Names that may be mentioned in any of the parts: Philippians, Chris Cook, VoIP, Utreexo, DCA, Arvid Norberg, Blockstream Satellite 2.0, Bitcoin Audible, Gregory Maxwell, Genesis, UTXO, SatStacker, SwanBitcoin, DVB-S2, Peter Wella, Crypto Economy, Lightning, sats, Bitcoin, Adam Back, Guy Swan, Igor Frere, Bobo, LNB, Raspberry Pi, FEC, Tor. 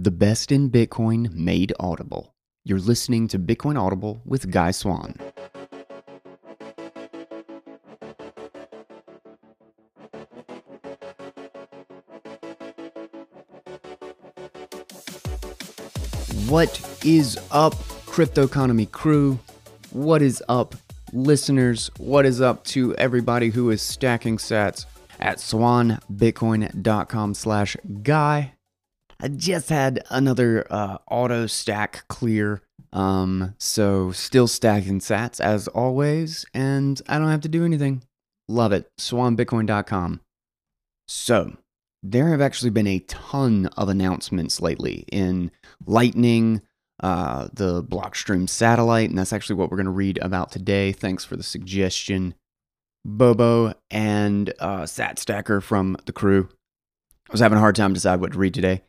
The Best in Bitcoin Made Audible. You're listening to Bitcoin Audible with Guy Swan. What is up, Crypto Economy crew? What is up, listeners? What is up to everybody who is stacking sats at swanbitcoin.com/guy? I just had another auto stack clear, so still stacking sats as always, and I don't have to do anything. Love it. SwanBitcoin.com. So there have actually been a ton of announcements lately in Lightning, the Blockstream Satellite, and that's actually what we're going to read about today. Thanks for the suggestion, Bobo and SatStacker from the crew. I was having a hard time deciding what to read today.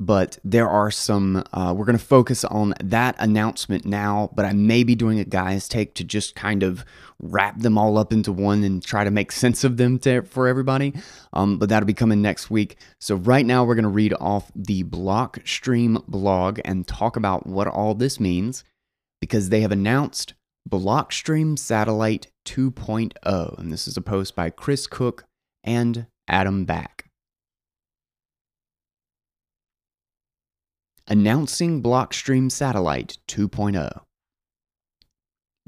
But there are some, we're going to focus on that announcement now, but I may be doing a guy's take to just kind of wrap them all up into one and try to make sense of them for everybody. But that'll be coming next week. So right now we're going to read off the Blockstream blog and talk about what all this means, because they have announced Blockstream Satellite 2.0. And this is a post by Chris Cook and Adam Back. Announcing Blockstream Satellite 2.0.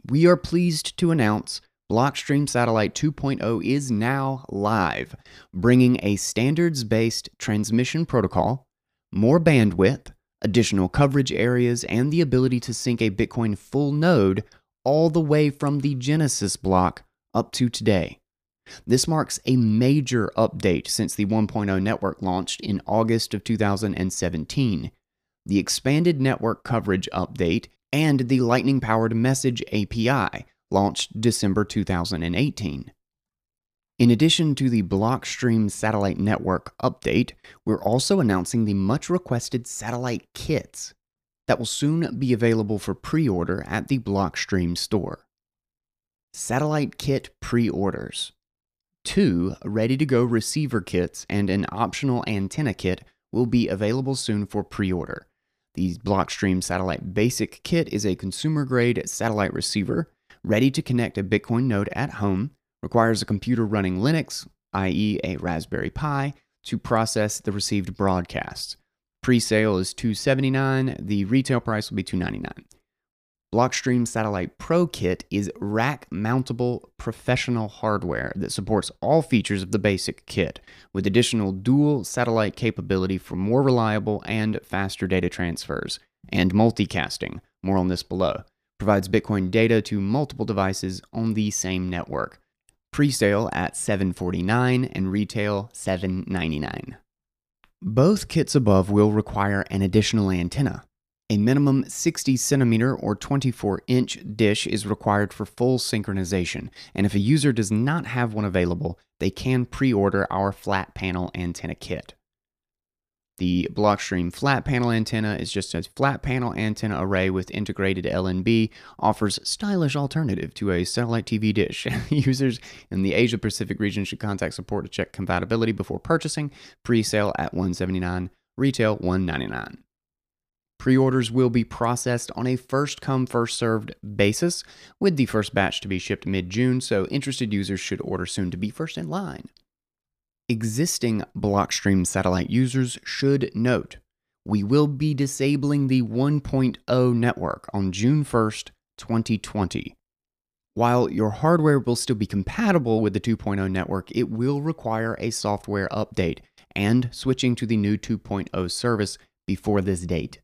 We are pleased to announce Blockstream Satellite 2.0 is now live, bringing a standards-based transmission protocol, more bandwidth, additional coverage areas, and the ability to sync a Bitcoin full node all the way from the Genesis block up to today. This marks a major update since the 1.0 network launched in August of 2017. The expanded network coverage update, and the Lightning-powered message API, launched December 2018. In addition to the Blockstream Satellite Network update, we're also announcing the much-requested satellite kits that will soon be available for pre-order at the Blockstream store. Satellite kit pre-orders. 2 ready-to-go receiver kits and an optional antenna kit will be available soon for pre-order. The Blockstream Satellite Basic Kit is a consumer-grade satellite receiver ready to connect a Bitcoin node at home, requires a computer running Linux, i.e. a Raspberry Pi, to process the received broadcasts. Pre-sale is $279, the retail price will be $299. Blockstream Satellite Pro Kit is rack-mountable professional hardware that supports all features of the basic kit, with additional dual satellite capability for more reliable and faster data transfers, and multicasting, more on this below, provides Bitcoin data to multiple devices on the same network. Presale at $749 and retail $799. Both kits above will require an additional antenna. A minimum 60-centimeter or 24-inch dish is required for full synchronization, and if a user does not have one available, they can pre-order our flat panel antenna kit. The Blockstream flat panel antenna is just a flat panel antenna array with integrated LNB, offers stylish alternative to a satellite TV dish. Users in the Asia Pacific region should contact support to check compatibility before purchasing. Pre-sale at $179, retail $199. Pre-orders will be processed on a first-come, first-served basis, with the first batch to be shipped mid-June, so interested users should order soon to be first in line. Existing Blockstream Satellite users should note, we will be disabling the 1.0 network on June 1st, 2020. While your hardware will still be compatible with the 2.0 network, it will require a software update and switching to the new 2.0 service before this date.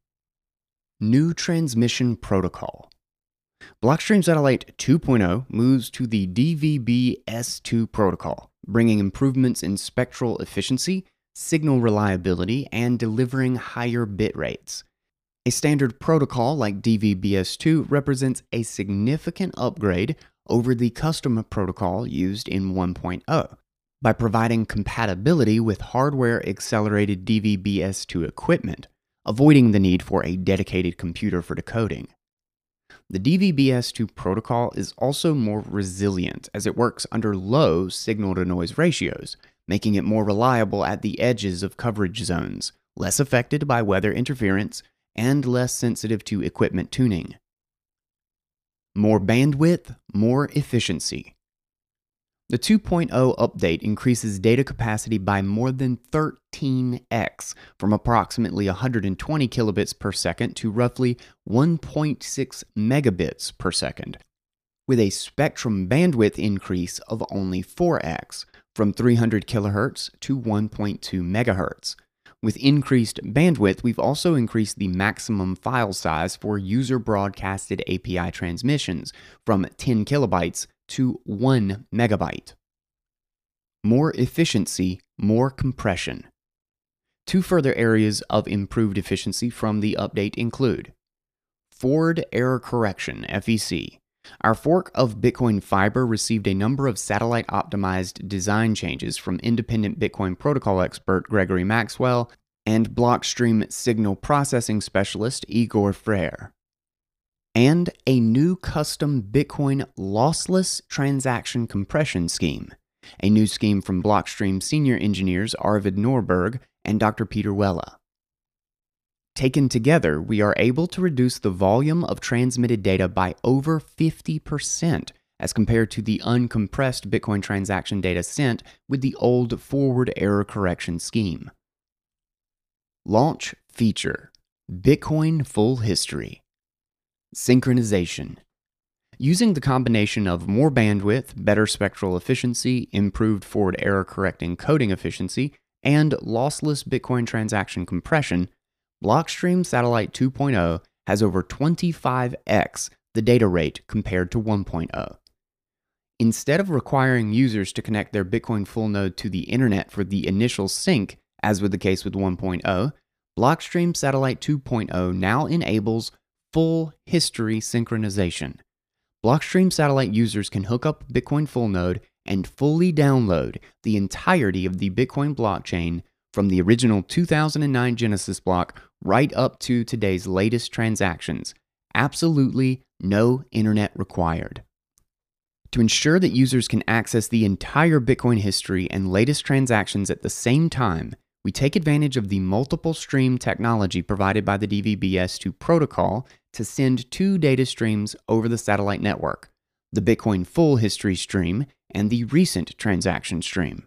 New transmission protocol. Blockstream Satellite 2.0 moves to the DVB-S2 protocol, bringing improvements in spectral efficiency, signal reliability, and delivering higher bit rates. A standard protocol like DVB-S2 represents a significant upgrade over the custom protocol used in 1.0 by providing compatibility with hardware-accelerated DVB-S2 equipment, avoiding the need for a dedicated computer for decoding. The DVB-S2 protocol is also more resilient as it works under low signal-to-noise ratios, making it more reliable at the edges of coverage zones, less affected by weather interference, and less sensitive to equipment tuning. More bandwidth, more efficiency. The 2.0 update increases data capacity by more than 13x, from approximately 120 kilobits per second to roughly 1.6 megabits per second, with a spectrum bandwidth increase of only 4x, from 300 kilohertz to 1.2 megahertz. With increased bandwidth, we've also increased the maximum file size for user-broadcasted API transmissions from 10 kilobytes to 1 megabyte. More efficiency, more compression. Two further areas of improved efficiency from the update include forward error correction, FEC. Our fork of Bitcoin Fiber received a number of satellite-optimized design changes from independent Bitcoin protocol expert Gregory Maxwell and Blockstream signal processing specialist Igor Frere. And a new custom Bitcoin lossless transaction compression scheme, a new scheme from Blockstream senior engineers Arvid Norberg and Dr. Peter Wella. Taken together, we are able to reduce the volume of transmitted data by over 50% as compared to the uncompressed Bitcoin transaction data sent with the old forward error correction scheme. Launch feature, Bitcoin full history. Synchronization. Using the combination of more bandwidth, better spectral efficiency, improved forward error correct encoding efficiency, and lossless Bitcoin transaction compression, Blockstream Satellite 2.0 has over 25x the data rate compared to 1.0. Instead of requiring users to connect their Bitcoin full node to the internet for the initial sync, as was the case with 1.0, Blockstream Satellite 2.0 now enables full history synchronization. Blockstream Satellite users can hook up Bitcoin full node and fully download the entirety of the Bitcoin blockchain from the original 2009 Genesis block right up to today's latest transactions. Absolutely no internet required. To ensure that users can access the entire Bitcoin history and latest transactions at the same time, we take advantage of the multiple stream technology provided by the DVB-S2 protocol to send two data streams over the satellite network, the Bitcoin full history stream and the recent transaction stream.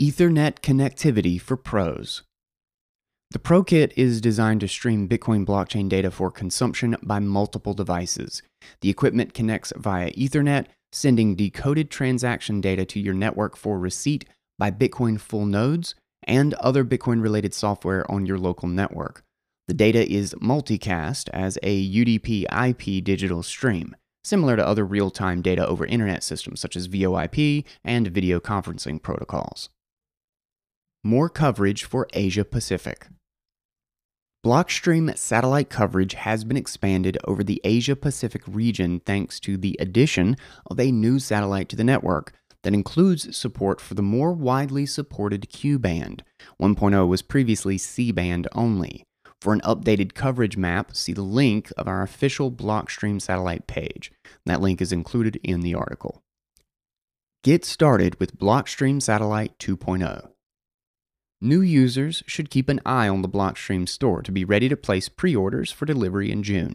Ethernet connectivity for pros. The Pro Kit is designed to stream Bitcoin blockchain data for consumption by multiple devices. The equipment connects via Ethernet, sending decoded transaction data to your network for receipt by Bitcoin full nodes and other Bitcoin-related software on your local network. The data is multicast as a UDP/IP digital stream, similar to other real-time data over internet systems such as VoIP and video conferencing protocols. More coverage for Asia Pacific. Blockstream satellite coverage has been expanded over the Asia Pacific region thanks to the addition of a new satellite to the network that includes support for the more widely supported Q-band. 1.0 was previously C-band only. For an updated coverage map, see the link of our official Blockstream satellite page. That link is included in the article. Get started with Blockstream Satellite 2.0. New users should keep an eye on the Blockstream store to be ready to place pre-orders for delivery in June.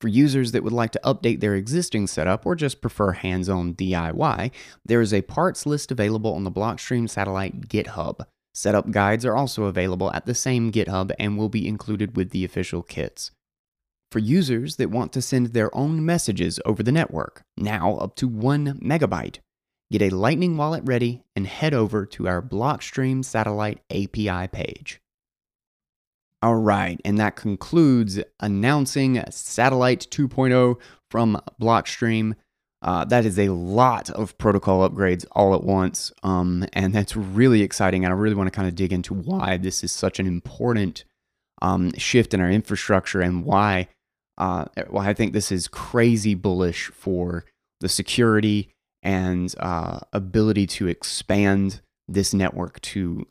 For users that would like to update their existing setup or just prefer hands-on DIY, there is a parts list available on the Blockstream Satellite GitHub. Setup guides are also available at the same GitHub and will be included with the official kits. For users that want to send their own messages over the network, now up to 1 megabyte, get a Lightning wallet ready and head over to our Blockstream Satellite API page. All right, and that concludes announcing Satellite 2.0 from Blockstream. That is a lot of protocol upgrades all at once, and that's really exciting, and I really want to kind of dig into why this is such an important shift in our infrastructure and why I think this is crazy bullish for the security and ability to expand this network to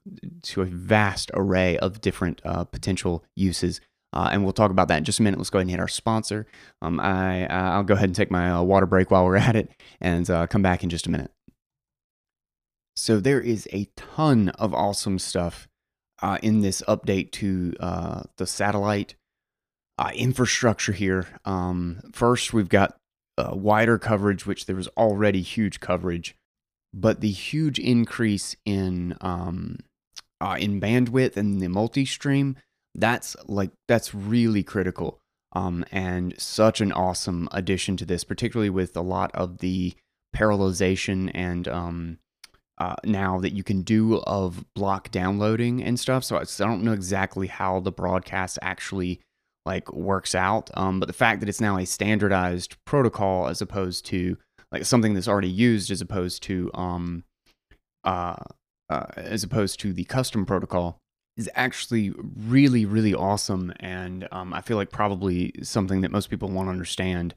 a vast array of different potential uses. And we'll talk about that in just a minute. Let's go ahead and hit our sponsor. I'll go ahead and take my water break while we're at it and come back in just a minute. So there is a ton of awesome stuff in this update to the satellite infrastructure here. First, we've got wider coverage, which there was already huge coverage, but the huge increase in bandwidth and the multi-stream, that's really critical, and such an awesome addition to this, particularly with a lot of the parallelization and now that you can do of block downloading and stuff. So I don't know exactly how the broadcast actually works out, but the fact that it's now a standardized protocol as opposed to something that's already used, as opposed to the custom protocol, is actually really, really awesome. And I feel like probably something that most people won't understand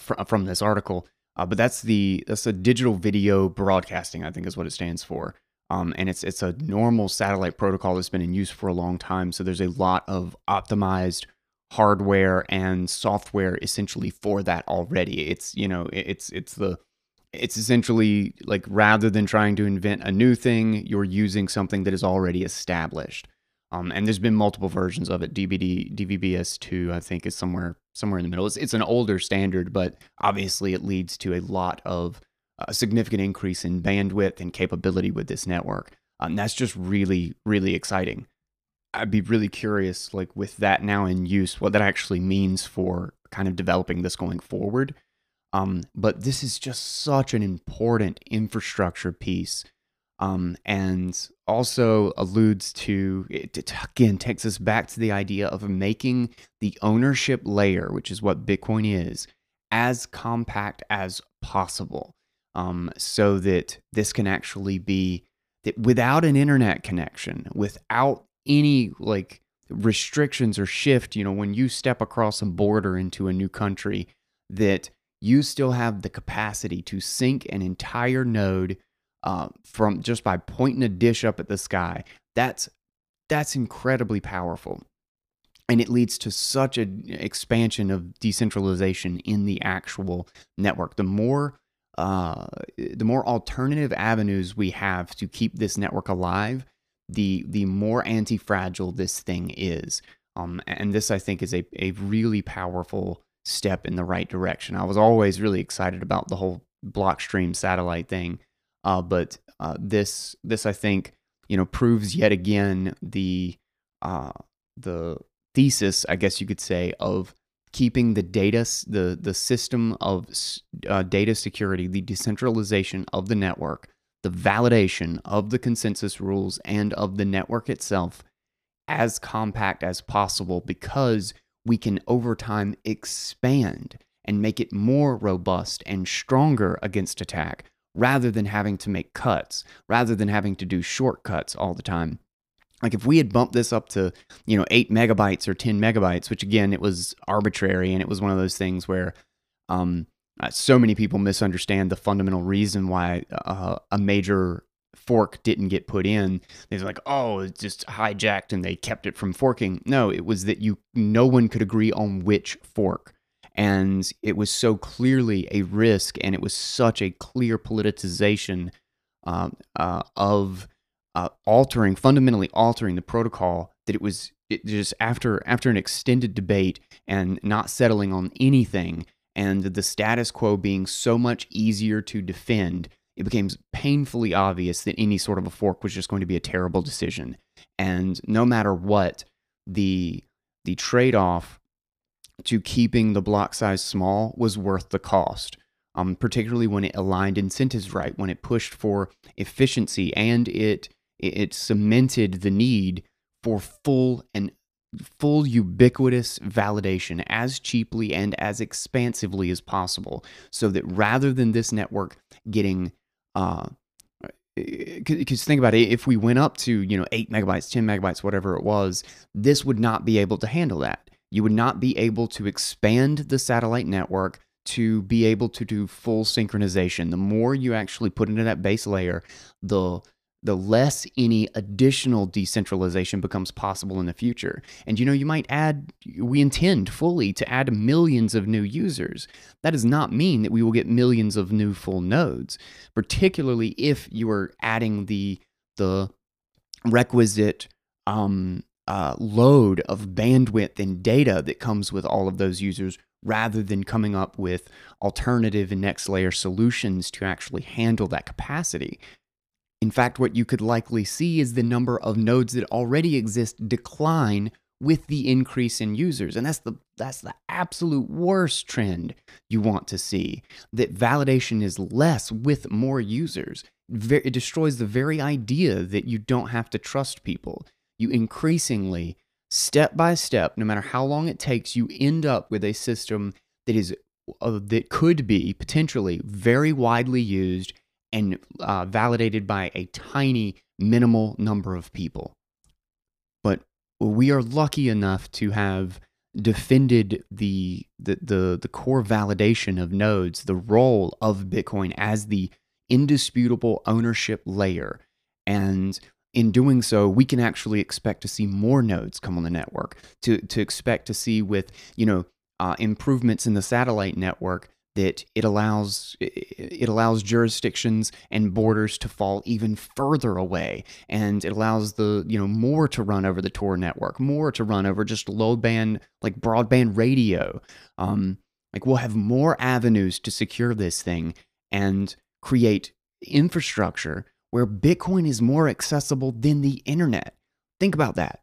from this article. But that's a digital video broadcasting, I think, is what it stands for. And it's a normal satellite protocol that's been in use for a long time. So there's a lot of optimized hardware and software essentially for that already. It's essentially rather than trying to invent a new thing, you're using something that is already established. And there's been multiple versions of it. DVB-S2, I think, is somewhere in the middle. It's an older standard, but obviously it leads to a lot of a significant increase in bandwidth and capability with this network. That's just really, really exciting. I'd be really curious, with that now in use, what that actually means for kind of developing this going forward. But this is just such an important infrastructure piece, and also alludes to, again, takes us back to the idea of making the ownership layer, which is what Bitcoin is, as compact as possible. So that this can actually be, that without an internet connection, without any restrictions or shift, when you step across a border into a new country, that you still have the capacity to sync an entire node from just by pointing a dish up at the sky. That's incredibly powerful. And it leads to such an expansion of decentralization in the actual network. The more alternative avenues we have to keep this network alive, the more anti-fragile this thing is. And this, I think, is a really powerful step in the right direction. I was always really excited about the whole Blockstream satellite thing, but this I think proves yet again the thesis, I guess you could say, of keeping the data, the system of data security, the decentralization of the network, the validation of the consensus rules and of the network itself as compact as possible, because we can over time expand and make it more robust and stronger against attack, rather than having to make cuts, rather than having to do shortcuts all the time. If we had bumped this up to, 8 megabytes or 10 megabytes, which again, it was arbitrary, and it was one of those things where so many people misunderstand the fundamental reason why a major fork didn't get put in. They're like, oh, it's just hijacked and they kept it from forking. No, it was that no one could agree on which fork. And it was so clearly a risk, and it was such a clear politicization of... fundamentally altering the protocol, that it just after an extended debate and not settling on anything, and the status quo being so much easier to defend, it became painfully obvious that any sort of a fork was just going to be a terrible decision. And no matter what, the trade-off to keeping the block size small was worth the cost. Particularly when it aligned incentives right, when it pushed for efficiency, and it cemented the need for full ubiquitous validation as cheaply and as expansively as possible, so that rather than this network getting, because think about it, if we went up to 8 megabytes, 10 megabytes, whatever it was, this would not be able to handle that. You would not be able to expand the satellite network to be able to do full synchronization. The more you actually put into that base layer, the less any additional decentralization becomes possible in the future. And you might add, we intend fully to add millions of new users. That does not mean that we will get millions of new full nodes, particularly if you are adding the requisite load of bandwidth and data that comes with all of those users, rather than coming up with alternative and next layer solutions to actually handle that capacity. In fact, what you could likely see is the number of nodes that already exist decline with the increase in users. And that's the absolute worst trend you want to see, that validation is less with more users. It destroys the very idea that you don't have to trust people. You increasingly, step by step, no matter how long it takes, you end up with a system that is that could be potentially very widely used and validated by a tiny, minimal number of people. But we are lucky enough to have defended the core validation of nodes, the role of Bitcoin as the indisputable ownership layer, and in doing so, we can actually expect to see more nodes come on the network, to expect to see with, improvements in the satellite network, that it allows jurisdictions and borders to fall even further away, and it allows more to run over the Tor network, more to run over just low band, like broadband radio. We'll have more avenues to secure this thing and create infrastructure where Bitcoin is more accessible than the internet. Think about that.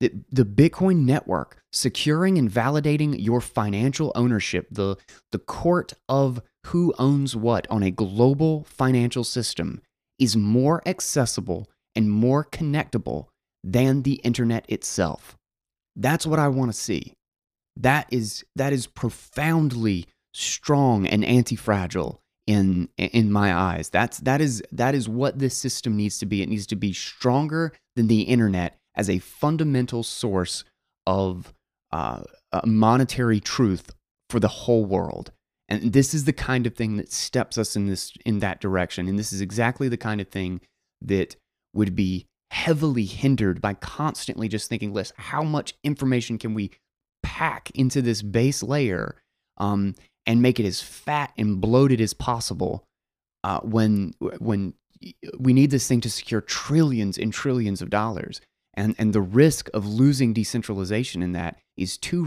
The Bitcoin network, securing and validating your financial ownership, the court of who owns what on a global financial system, is more accessible and more connectable than the internet itself. That's what I want to see. That is profoundly strong and anti-fragile. In my eyes, that is what this system needs to be. It needs to be stronger than the internet as a fundamental source of monetary truth for the whole world. And this is the kind of thing that steps us in that direction. And this is exactly the kind of thing that would be heavily hindered by constantly just thinking, less how much information can we pack into this base layer? And make it as fat and bloated as possible, when we need this thing to secure trillions and trillions of dollars. And the risk of losing decentralization in that is too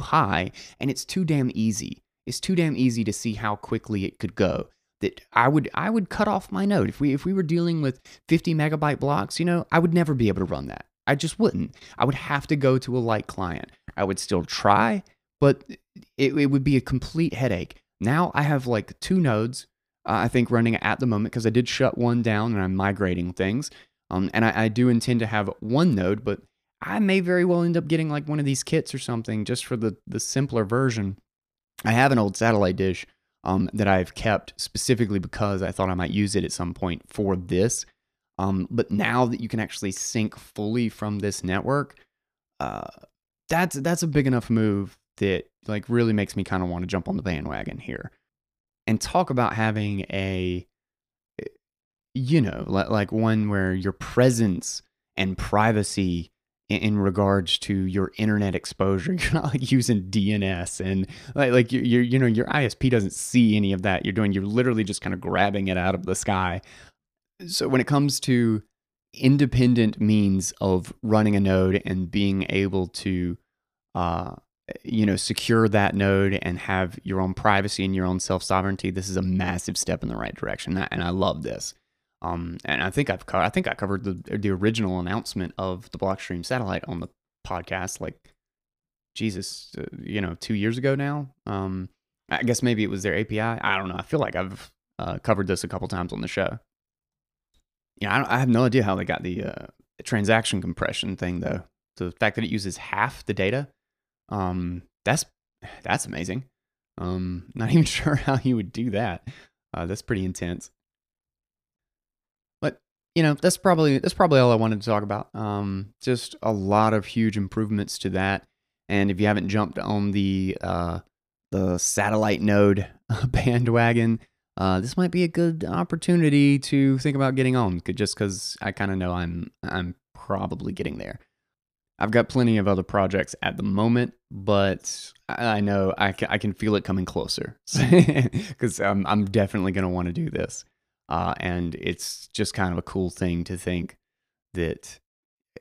high, and it's too damn easy. It's too damn easy to see how quickly it could go. That I would cut off my node. If we were dealing with 50 megabyte blocks, I would never be able to run that. I just wouldn't. I would have to go to a light client. I would still try, but it would be a complete headache. Now I have like two nodes, I think, running at the moment, because I did shut one down and I'm migrating things. And I do intend to have one node, but I may very well end up getting like one of these kits or something just for the simpler version. I have an old satellite dish that I've kept specifically because I thought I might use it at some point for this. But now that you can actually sync fully from this network, that's a big enough move that like really makes me kind of want to jump on the bandwagon here and talk about having a, like one where your presence and privacy in regards to your internet exposure, you're not like using DNS and like you're, your ISP doesn't see any of that you're literally just kind of grabbing it out of the sky. So when it comes to independent means of running a node and being able to, secure that node and have your own privacy and your own self-sovereignty, this is a massive step in the right direction. And I love this. And I think I covered the original announcement of the Blockstream Satellite on the podcast, like, 2 years ago now. I guess maybe it was their API. I don't know. I feel like I've covered this a couple times on the show. Yeah, I have no idea how they got the transaction compression thing, though. The fact that it uses half the data, that's amazing. Not even sure how you would do that. That's pretty intense. But that's probably all I wanted to talk about. Just a lot of huge improvements to that. And if you haven't jumped on the satellite node bandwagon, this might be a good opportunity to think about getting on. Just because I kind of know I'm probably getting there. I've got plenty of other projects at the moment, but I know I can feel it coming closer, because I'm definitely going to want to do this. And it's just kind of a cool thing to think that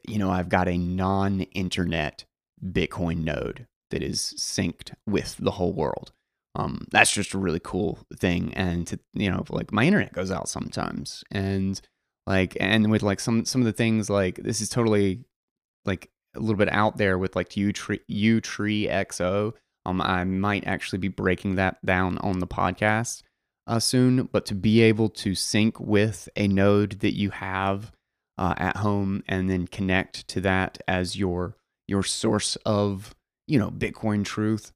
you know, I've got a non-internet Bitcoin node that is synced with the whole world. That's just a really cool thing. And, to, you know, like my internet goes out sometimes, and like, and with like some of the things, like this is totally like a little bit out there with like Utreexo. I might actually be breaking that down on the podcast soon, but to be able to sync with a node that you have at home and then connect to that as your source of, you know, Bitcoin truth.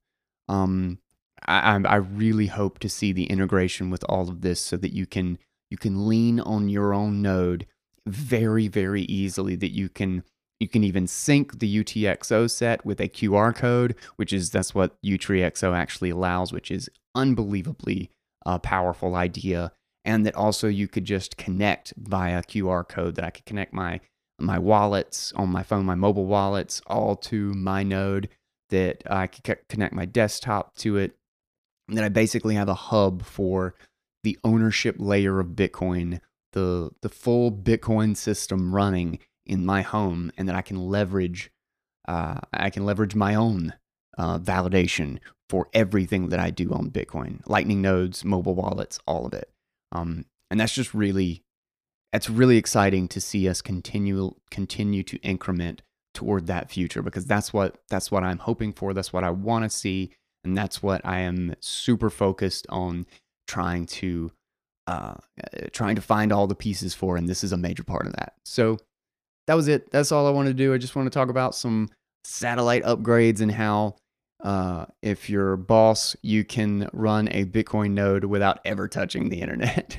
I really hope to see the integration with all of this so that you can lean on your own node very, very easily, that you can even sync the UTXO set with a QR code, which is, that's what Utreexo actually allows, which is unbelievably powerful idea. And that also you could just connect via QR code, that I could connect my wallets on my phone, my mobile wallets, all to my node, that I could connect my desktop to it. And then I basically have a hub for the ownership layer of Bitcoin, the full Bitcoin system running in my home, and that I can leverage my own validation for everything that I do on Bitcoin, Lightning nodes, mobile wallets, all of it. And that's just really, it's really exciting to see us continue to increment toward that future, because that's what I'm hoping for. That's what I want to see. And that's what I am super focused on trying to find all the pieces for. And this is a major part of that. So that was it. That's all I wanted to do. I just want to talk about some satellite upgrades and how, if you're boss, you can run a Bitcoin node without ever touching the internet.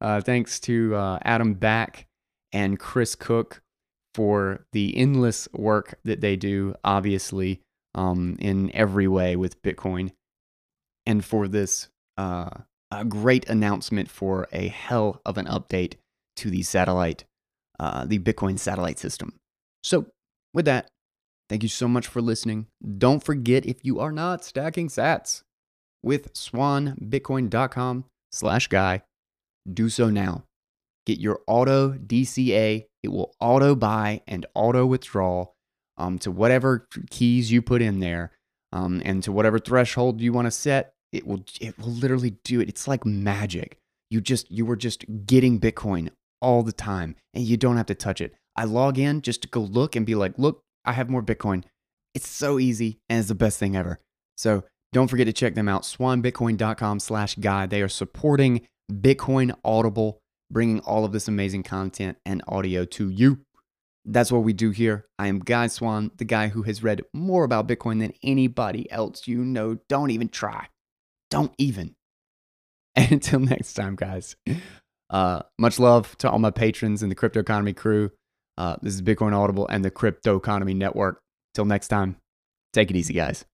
Thanks to Adam Back and Chris Cook for the endless work that they do, obviously, in every way with Bitcoin, and for this a great announcement for a hell of an update to the satellite, the Bitcoin satellite system. So with that, thank you so much for listening. Don't forget, if you are not stacking sats with swanbitcoin.com/guy, do so now. Get your auto DCA. It will auto buy and auto withdraw to whatever keys you put in there, and to whatever threshold you want to set. It will literally do it. It's like magic. You were just getting Bitcoin all the time, and you don't have to touch it. I log in just to go look and be like, look, I have more Bitcoin. It's so easy, and it's the best thing ever. So don't forget to check them out. SwanBitcoin.com/guy. They are supporting Bitcoin Audible, bringing all of this amazing content and audio to you. That's what we do here. I am Guy Swan, the guy who has read more about Bitcoin than anybody else you know. Don't even try. Don't even. And until next time, guys, much love to all my patrons and the Crypto Economy crew. This is Bitcoin Audible and the Crypto Economy Network. Till next time, take it easy, guys.